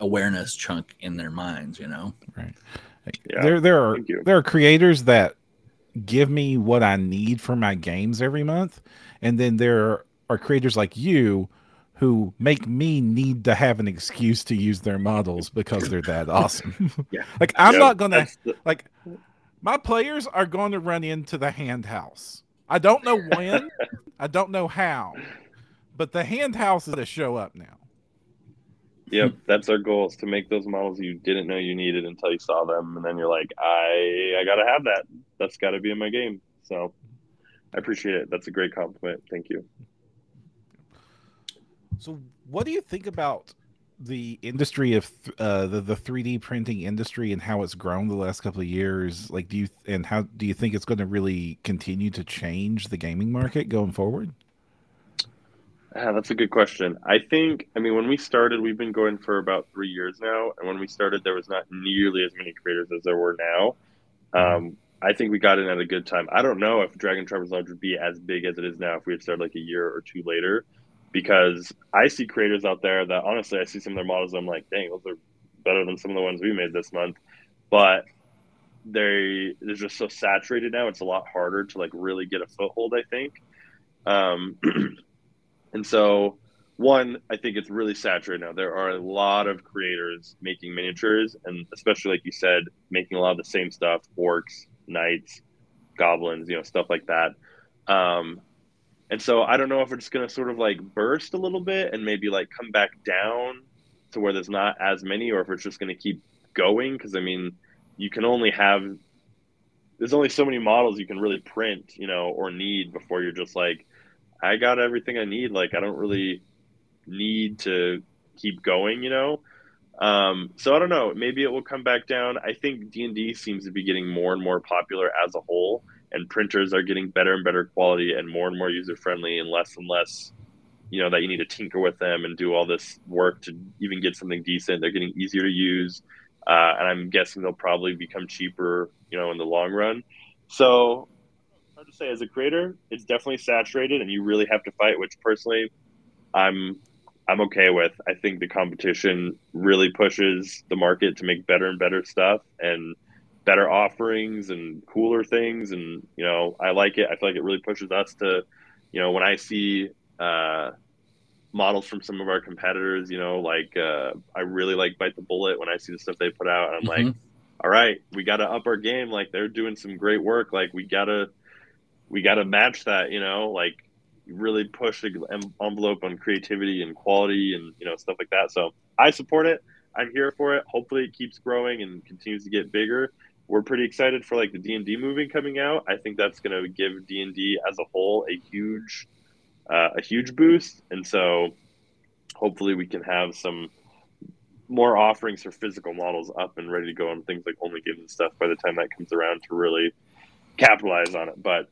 awareness chunk in their minds, you know. Right. Yeah, there are creators that give me what I need for my games every month, and then there are creators like you who make me need to have an excuse to use their models because they're that awesome. Like I'm not gonna like my players are going to run into the hand house. I don't know when, I don't know how, but the hand house is to show up now. Yep, that's our goal, is to make those models you didn't know you needed until you saw them. And then you're like, I got to have that. That's got to be in my game. So I appreciate it. That's a great compliment. Thank you. So what do you think about the industry of the 3D printing industry and how it's grown the last couple of years? Like, how do you think it's going to really continue to change the gaming market going forward? That's a good question. I think, I mean, when we started, we've been going for about 3 years now. And when we started, there was not nearly as many creators as there were now. I think we got in at a good time. I don't know if Dragon Trappers Lodge would be as big as it is now if we had started like a year or two later, because I see creators out there that honestly, I see some of their models. I'm like, dang, those are better than some of the ones we made this month, but they're just so saturated now. It's a lot harder to like really get a foothold, I think. And so one, I think it's really saturated now. There are a lot of creators making miniatures, and especially like you said, making a lot of the same stuff, orcs, knights, goblins, you know, stuff like that. And so I don't know if it's going to sort of like burst a little bit and maybe like come back down to where there's not as many, or if it's just going to keep going. Cause I mean, you can only have, there's only so many models you can really print, you know, or need before you're just like, I got everything I need. Like, I don't really need to keep going, you know? So I don't know, maybe it will come back down. I think D&D seems to be getting more and more popular as a whole, and printers are getting better and better quality and more user-friendly and less, you know, that you need to tinker with them and do all this work to even get something decent. They're getting easier to use. And I'm guessing they'll probably become cheaper, you know, in the long run. So hard to say. As a creator, it's definitely saturated and you really have to fight, which personally I'm okay with. I think the competition really pushes the market to make better and better stuff and better offerings and cooler things. And, you know, I like it. I feel like it really pushes us to, you know, when I see models from some of our competitors, you know, like I really like Bite the Bullet when I see the stuff they put out. And I'm like, all right, we got to up our game. Like, they're doing some great work. Like, we got to match that, you know, like, really push the envelope on creativity and quality and, you know, stuff like that. So I support it. I'm here for it. Hopefully it keeps growing and continues to get bigger. We're pretty excited for like the D&D movie coming out. I think that's going to give D&D as a whole a huge boost. And so hopefully we can have some more offerings for physical models up and ready to go on things like Only Games and stuff by the time that comes around to really capitalize on it. But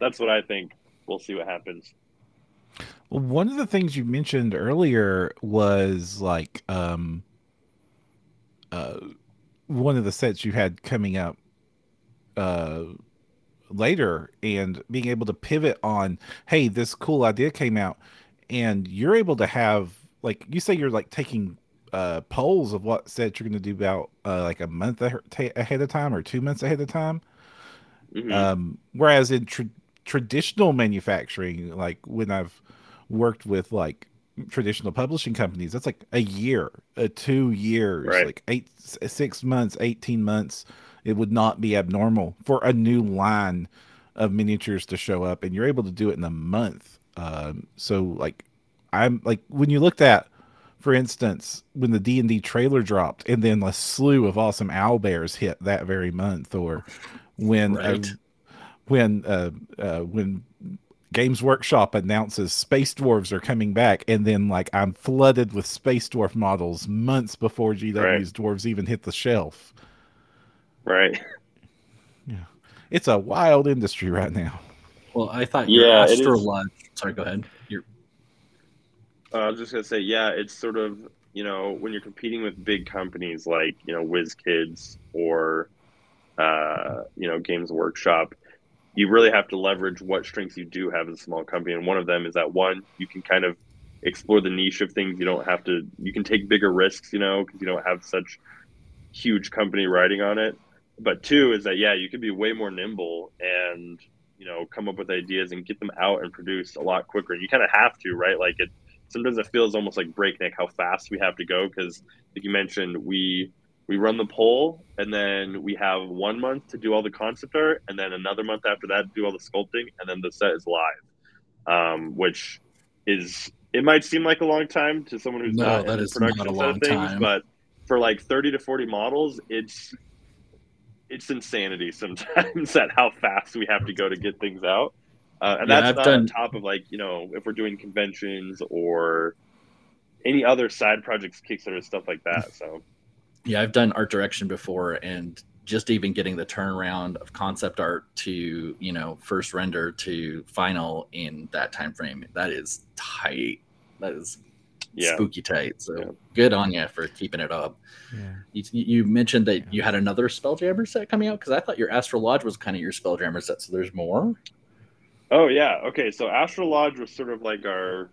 that's what I think. We'll see what happens. Well, one of the things you mentioned earlier was like one of the sets you had coming up later, and being able to pivot on, hey, this cool idea came out, and you're able to have, like you say, you're like taking polls of what set you're going to do about like a month ahead of time or 2 months ahead of time. Mm-hmm. Whereas in traditional manufacturing, like when I've worked with like traditional publishing companies, that's like a year, 2 years, right. Like 6 months, 18 months. It would not be abnormal for a new line of miniatures to show up, and you're able to do it in a month. So like, I'm like, when you looked at, for instance, when the D&D trailer dropped and then a slew of awesome owlbears hit that very month, or when, right. When Games Workshop announces Space Dwarves are coming back, and then like I'm flooded with Space Dwarf models months before GW's right. Dwarves even hit the shelf. Right. Yeah, it's a wild industry right now. Well, I thought Astrolodge. Sorry, go ahead. I was just gonna say, yeah, it's sort of, you know, when you're competing with big companies like, you know, WizKids or you know, Games Workshop. You really have to leverage what strengths you do have as a small company. And one of them is that, one, you can kind of explore the niche of things. You don't have to, you can take bigger risks, you know, because you don't have such huge company riding on it. But two is that, yeah, you can be way more nimble and, you know, come up with ideas and get them out and produce a lot quicker. And you kind of have to, right? Like, it sometimes it feels almost like breakneck how fast we have to go, because like you mentioned, we run the poll, and then we have 1 month to do all the concept art, and then another month after that to do all the sculpting, and then the set is live, which is, it might seem like a long time to someone who's not in the production side of things, but for like 30 to 40 models, it's insanity sometimes at how fast we have to go to get things out. And yeah, that's not on top of like, you know, if we're doing conventions or any other side projects, Kickstarter, stuff like that, so... Yeah, I've done art direction before, and just even getting the turnaround of concept art to, you know, first render to final in that time frame, that is tight. That is spooky tight. So good on you for keeping it up. Yeah. You mentioned that you had another Spelljammer set coming out, because I thought your Astral Lodge was kind of your Spelljammer set. So there's more? Oh, yeah. Okay, so Astral Lodge was sort of like our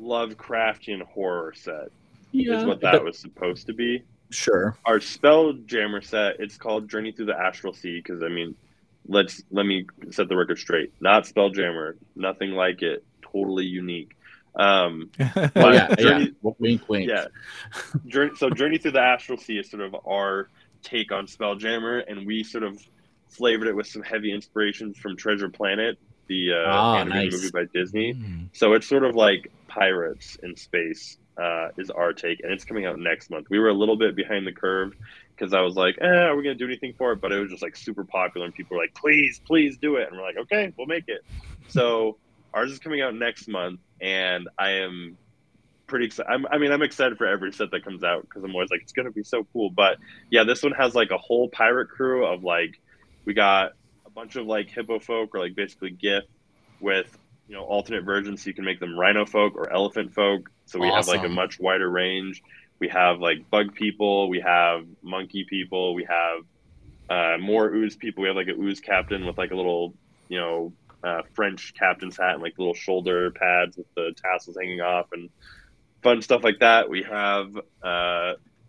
Lovecraftian horror set, is what that was supposed to be. Sure. Our Spelljammer set, it's called Journey Through the Astral Sea, because, I mean, let me set the record straight. Not Spelljammer. Nothing like it. Totally unique. Wink, wink. Yeah. So Journey Through the Astral Sea is sort of our take on Spelljammer, and we sort of flavored it with some heavy inspirations from Treasure Planet, the animated movie by Disney. Mm. So it's sort of like pirates in space. Is our take, and it's coming out next month. We were a little bit behind the curve because I was like, are we going to do anything for it? But it was just like super popular, and people were like, please do it. And we're like, okay, we'll make it. So ours is coming out next month, and I am pretty excited. I'm excited for every set that comes out because I'm always like, it's going to be so cool. But yeah, this one has like a whole pirate crew of like, we got a bunch of like hippo folk, or like basically GIF with, you know, alternate versions, so you can make them rhino folk or elephant folk. So we have like a much wider range. We have like bug people, we have monkey people, we have more ooze people. We have like an ooze captain with like a little, you know, French captain's hat and like little shoulder pads with the tassels hanging off and fun stuff like that. We have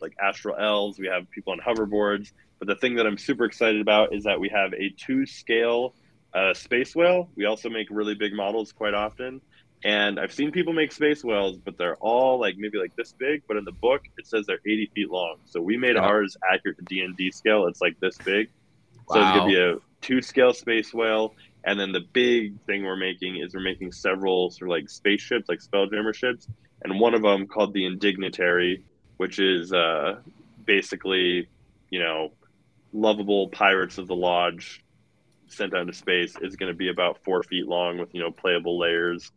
like astral elves, we have people on hoverboards. But the thing that I'm super excited about is that we have a 2-scale space whale. We also make really big models quite often, and I've seen people make space whales, but they're all like maybe like this big, but in the book it says they're 80 feet long. So we made ours accurate to D&D scale. It's like this big. Wow. So it's gonna be a 2-scale space whale, and then the big thing we're making is we're making several sort of like spaceships, like Spelljammer ships, and one of them called the Indignitary, which is basically, you know, lovable pirates of the lodge sent out to space, is going to be about 4 feet long with, you know, playable layers,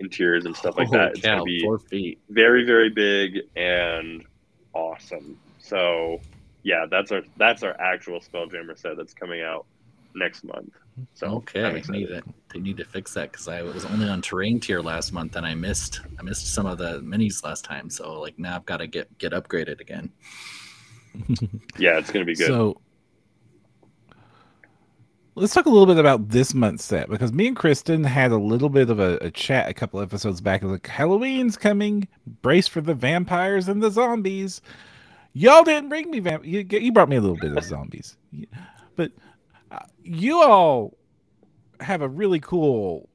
interiors and stuff like that. It's going to be 4 feet. Very, very big and awesome. So yeah, that's our actual Spelljammer set that's coming out next month. So they need to fix that, because I was only on terrain tier last month and I missed some of the minis last time. So like now I've got to get upgraded again. Yeah, it's going to be good. So let's talk a little bit about this month's set, because me and Kristen had a little bit of a chat a couple episodes back. Like, Halloween's coming, brace for the vampires and the zombies. Y'all didn't bring me you brought me a little bit of zombies, but you all have a really cool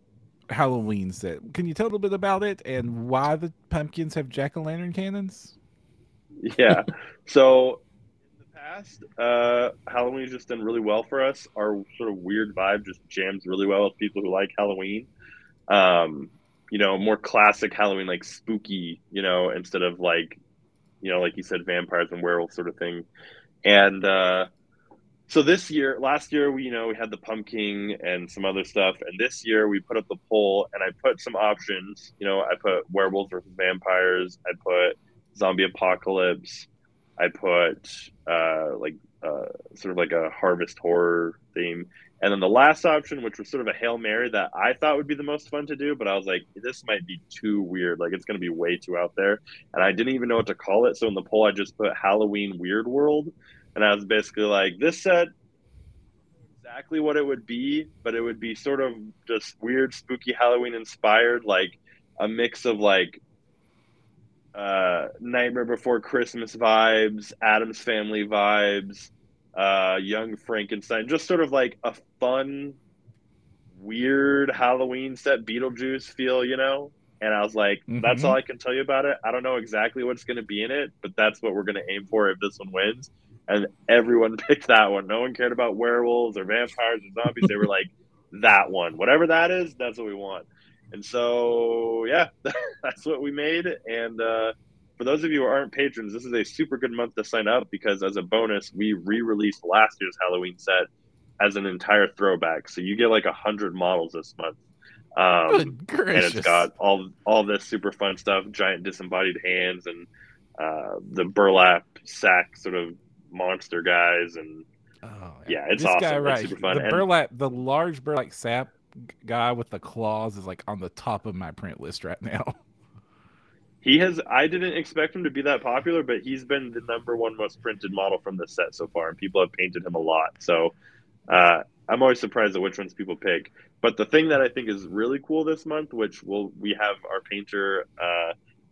Halloween set. Can you tell a little bit about it and why the pumpkins have jack-o'-lantern cannons? Yeah, so Halloween's just done really well for us. Our sort of weird vibe just jams really well with people who like Halloween. You know, more classic Halloween, like spooky, you know, instead of like, you know, like you said, vampires and werewolves sort of thing. And so this year, last year, we, you know, we had the pumpkin and some other stuff. And this year we put up the poll, and I put some options. You know, I put werewolves versus vampires. I put zombie apocalypse. I put sort of like a harvest horror theme. And then the last option, which was sort of a Hail Mary that I thought would be the most fun to do, but I was like, this might be too weird. Like, it's going to be way too out there. And I didn't even know what to call it. So in the poll, I just put Halloween Weird World. And I was basically like, this set, exactly what it would be, but it would be sort of just weird, spooky Halloween inspired, like a mix of like Nightmare Before Christmas vibes, Addams Family vibes, Young Frankenstein, just sort of like a fun, weird Halloween set, Beetlejuice feel, you know? And I was like, that's all I can tell you about it. I don't know exactly what's going to be in it, but that's what we're going to aim for if this one wins. And everyone picked that one. No one cared about werewolves or vampires or zombies. They were like, that one. Whatever that is, that's what we want. And so, yeah, that's what we made. And for those of you who aren't patrons, this is a super good month to sign up, because as a bonus, we re-released last year's Halloween set as an entire throwback. So you get like 100 models this month. Good gracious. And it's got all this super fun stuff, giant disembodied hands and the burlap sack sort of monster guys, and yeah, it's awesome. Guy, right. It's super fun. The burlap, the large burlap sap guy with the claws is like on the top of my print list right now. He has, I didn't expect him to be that popular, but he's been the #1 most printed model from this set so far, and people have painted him a lot. So I'm always surprised at which ones people pick. But the thing that I think is really cool this month, which we have our painter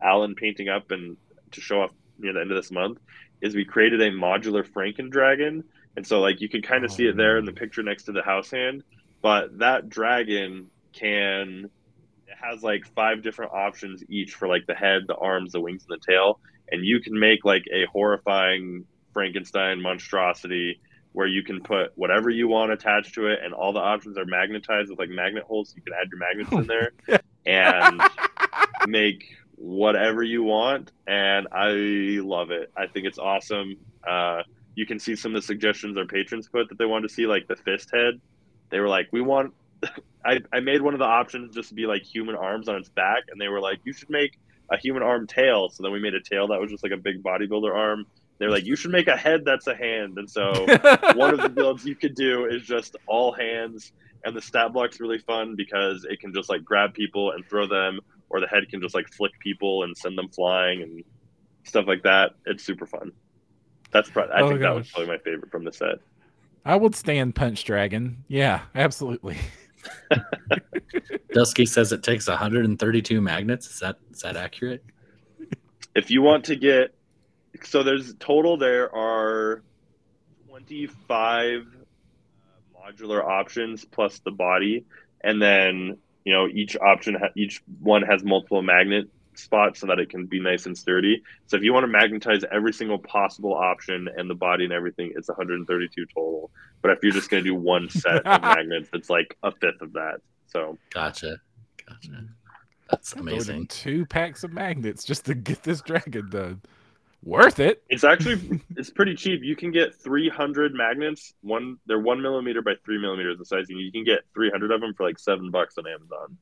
Alan painting up and to show off near the end of this month, is we created a modular Franken-dragon. And so like you can kind of see it there in the picture next to the house hand, but that dragon can, it has like 5 different options each for like the head, the arms, the wings, and the tail. And you can make like a horrifying Frankenstein monstrosity where you can put whatever you want attached to it, and all the options are magnetized with like magnet holes, so you can add your magnets in there and make whatever you want. And I love it. I think it's awesome. You can see some of the suggestions our patrons put that they wanted to see, like the fist head. They were like, we want, I made one of the options just to be like human arms on its back, and they were like, you should make a human arm tail. So then we made a tail that was just like a big bodybuilder arm. They're like, you should make a head that's a hand. And so one of the builds you could do is just all hands, and the stat block's really fun because it can just like grab people and throw them, or the head can just like flick people and send them flying and stuff like that. It's super fun. That's probably, I think that was probably my favorite from the set. I would stand Punch Dragon. Yeah, absolutely. Dusky says it takes 132 magnets. Is that accurate? If you want to get, so there's total, there are 25 modular options plus the body. And then, you know, each option, each one has multiple magnet spots so that it can be nice and sturdy. So if you want to magnetize every single possible option and the body and everything, it's 132 total. But if you're just going to do one set of magnets, it's like a fifth of that. So Gotcha. That's amazing. 2 packs of magnets just to get this dragon done. Worth it. It's actually it's pretty cheap. You can get 300 magnets. They're 1 millimeter by 3 millimeters the sizing. You can get 300 of them for like $7 on Amazon.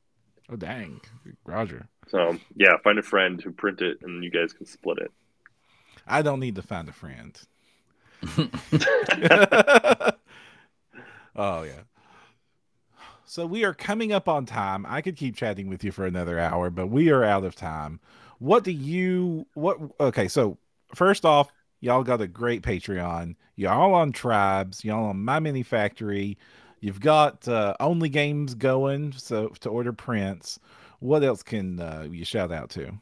Oh dang, Roger. So yeah, find a friend who print it, and you guys can split it. I don't need to find a friend. Oh yeah. So we are coming up on time. I could keep chatting with you for another hour, but we are out of time. Okay, so. First off, y'all got a great Patreon. Y'all on Tribes. Y'all on My Mini Factory. You've got Only Games going, so to order prints. What else can you shout out to?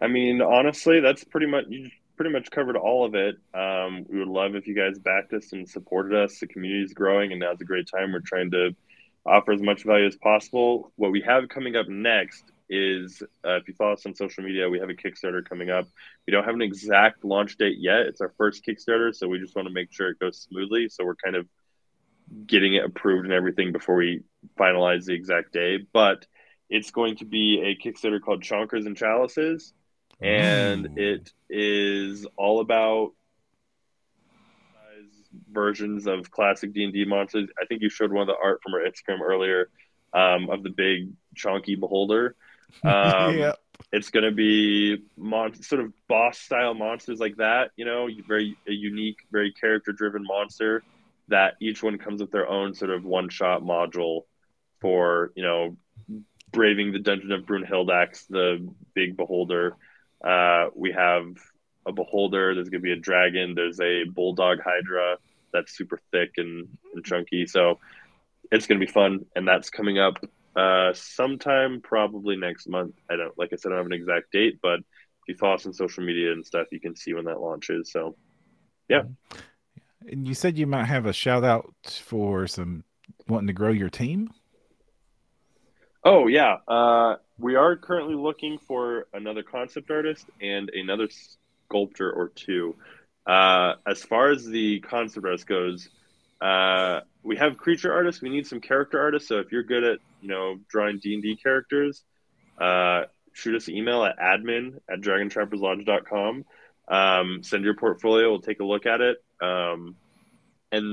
I mean, honestly, that's you pretty much covered all of it. We would love if you guys backed us and supported us. The community is growing, and now's a great time. We're trying to offer as much value as possible. What we have coming up next is if you follow us on social media, we have a Kickstarter coming up. We don't have an exact launch date yet. It's our first Kickstarter, so we just want to make sure it goes smoothly. So we're kind of getting it approved and everything before we finalize the exact day. But it's going to be a Kickstarter called Chonkers and Chalices, and it is all about versions of classic D&D monsters. I think you showed one of the art from our Instagram earlier of the big chonky Beholder. Yep. It's going to be sort of boss style monsters like that, you know, a unique, very character driven monster that each one comes with their own sort of one shot module for, you know, braving the dungeon of Brunhildax, the big Beholder. We have a Beholder. There's going to be a dragon. There's a bulldog Hydra that's super thick and chunky. So it's going to be fun. And that's coming up sometime probably next month. I don't have an exact date, but if you follow us on social media and stuff, you can see when that launches. So yeah. And you said you might have a shout out for some wanting to grow your team. Oh yeah. We are currently looking for another concept artist and another sculptor or 2. As far as the concept artist goes, we have creature artists. We need some character artists. So if you're good at, you know, drawing D&D characters, shoot us an email at admin@dragontrapperslodge.com. Send your portfolio. We'll take a look at it. And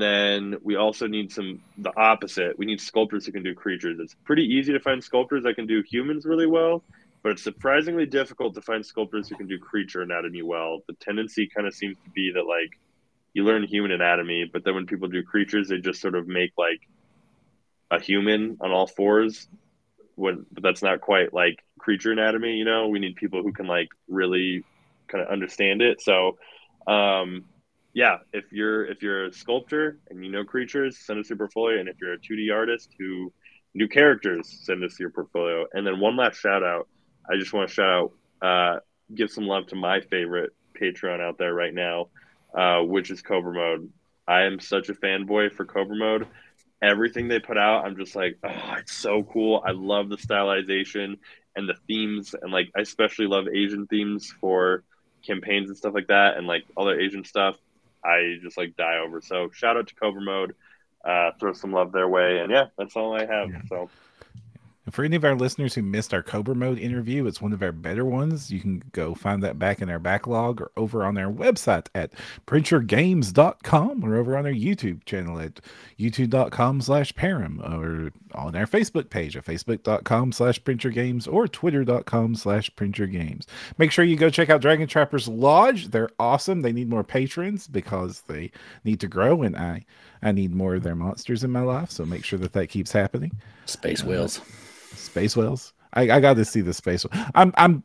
then we also need the opposite. We need sculptors who can do creatures. It's pretty easy to find sculptors that can do humans really well. but it's surprisingly difficult to find sculptors who can do creature anatomy well. The tendency kind of seems to be that, like, you learn human anatomy, but then when people do creatures, they just sort of make, like, a human on all fours. But that's not quite, like, creature anatomy, you know? We need people who can, like, really kind of understand it. So, yeah, if you're a sculptor and you know creatures, send us your portfolio. And if you're a 2D artist who new characters, send us your portfolio. And then one last shout out. I just want to shout out, give some love to my favorite Patreon out there right now, which is Cobra Mode. I am such a fanboy for Cobra Mode. Everything they put out, I'm just like, oh, it's so cool. I love the stylization and the themes. And, like, I especially love Asian themes for campaigns and stuff like that. And, like, all their Asian stuff, I just, like, die over. So shout out to Cobra Mode. Throw some love their way. And, yeah, that's all I have. Yeah. So, and for any of our listeners who missed our Cobra Mode interview, it's one of our better ones. You can go find that back in our backlog or over on our website at printyourgames.com or over on our YouTube channel at youtube.com/Parham or on our Facebook page at facebook.com/printyourgames or twitter.com/printyourgames. Make sure you go check out Dragon Trappers Lodge. They're awesome. They need more patrons because they need to grow, and I need more of their monsters in my life, so make sure that keeps happening. Space whales. Space whales. I got to see the space whale. I'm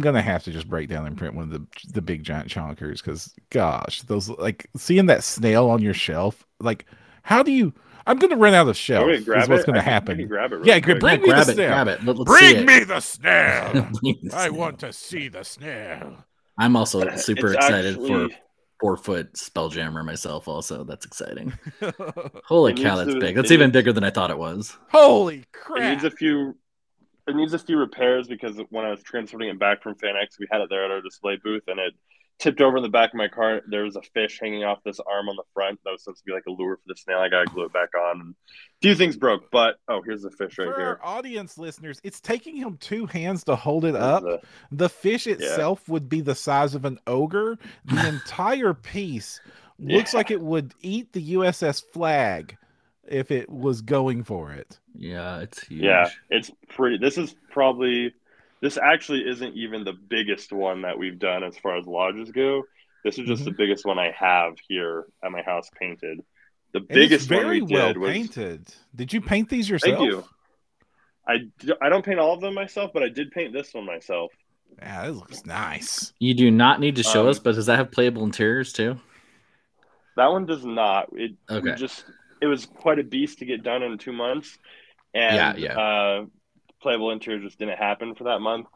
gonna have to just break down and print one of the big giant chonkers, because gosh, those, like, seeing that snail on your shelf, like, how do you? I'm gonna run out of shelf. Is what's gonna happen? Grab it really quick. Bring me the snail. I want to see the snail. I'm also super excited for 4-foot Spelljammer myself also. That's exciting. Holy cow, that's big. That's even bigger than I thought it was. Holy crap. It needs a few repairs, because when I was transporting it back from FanX, we had it there at our display booth, and it tipped over in the back of my car. There was a fish hanging off this arm on the front that was supposed to be like a lure for the snail. I gotta glue it back on. A few things broke, but oh, here's the fish right here. For our audience listeners, it's taking him 2 hands to hold it up. The fish itself would be the size of an ogre. The entire piece looks like it would eat the USS flag if it was going for it. Yeah, it's huge. Yeah, it's pretty. This actually isn't even the biggest one that we've done as far as lodges go. This is just the biggest one I have here at my house painted. The biggest one we did was painted. Did you paint these yourself? Thank you. I don't paint all of them myself, but I did paint this one myself. Yeah, this looks nice. You do not need to show us, but does that have playable interiors too? That one does not. It was quite a beast to get done in 2 months, and playable interior just didn't happen for that month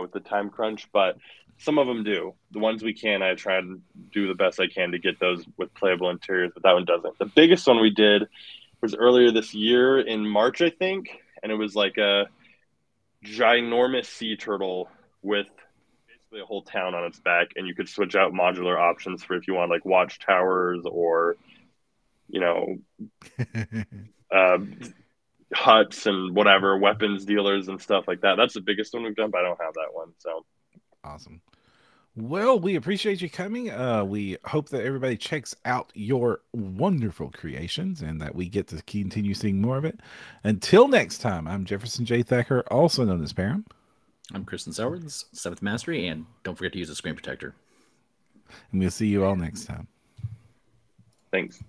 with the time crunch, but some of them do. The ones we can, I try and do the best I can to get those with playable interiors, but that one doesn't. The biggest one we did was earlier this year in March, I think, and it was like a ginormous sea turtle with basically a whole town on its back, and you could switch out modular options for if you want, like, watchtowers or, you know, huts and whatever, weapons dealers and stuff like that. That's the biggest one we've done, but I don't have that one. So awesome. Well, we appreciate you coming. We hope that everybody checks out your wonderful creations and that we get to continue seeing more of it. Until next time, I'm Jefferson J. Thacker, also known as Parham. I'm Kristen Towers, Seventh Mastery, and don't forget to use a screen protector. And we'll see you all next time. Thanks.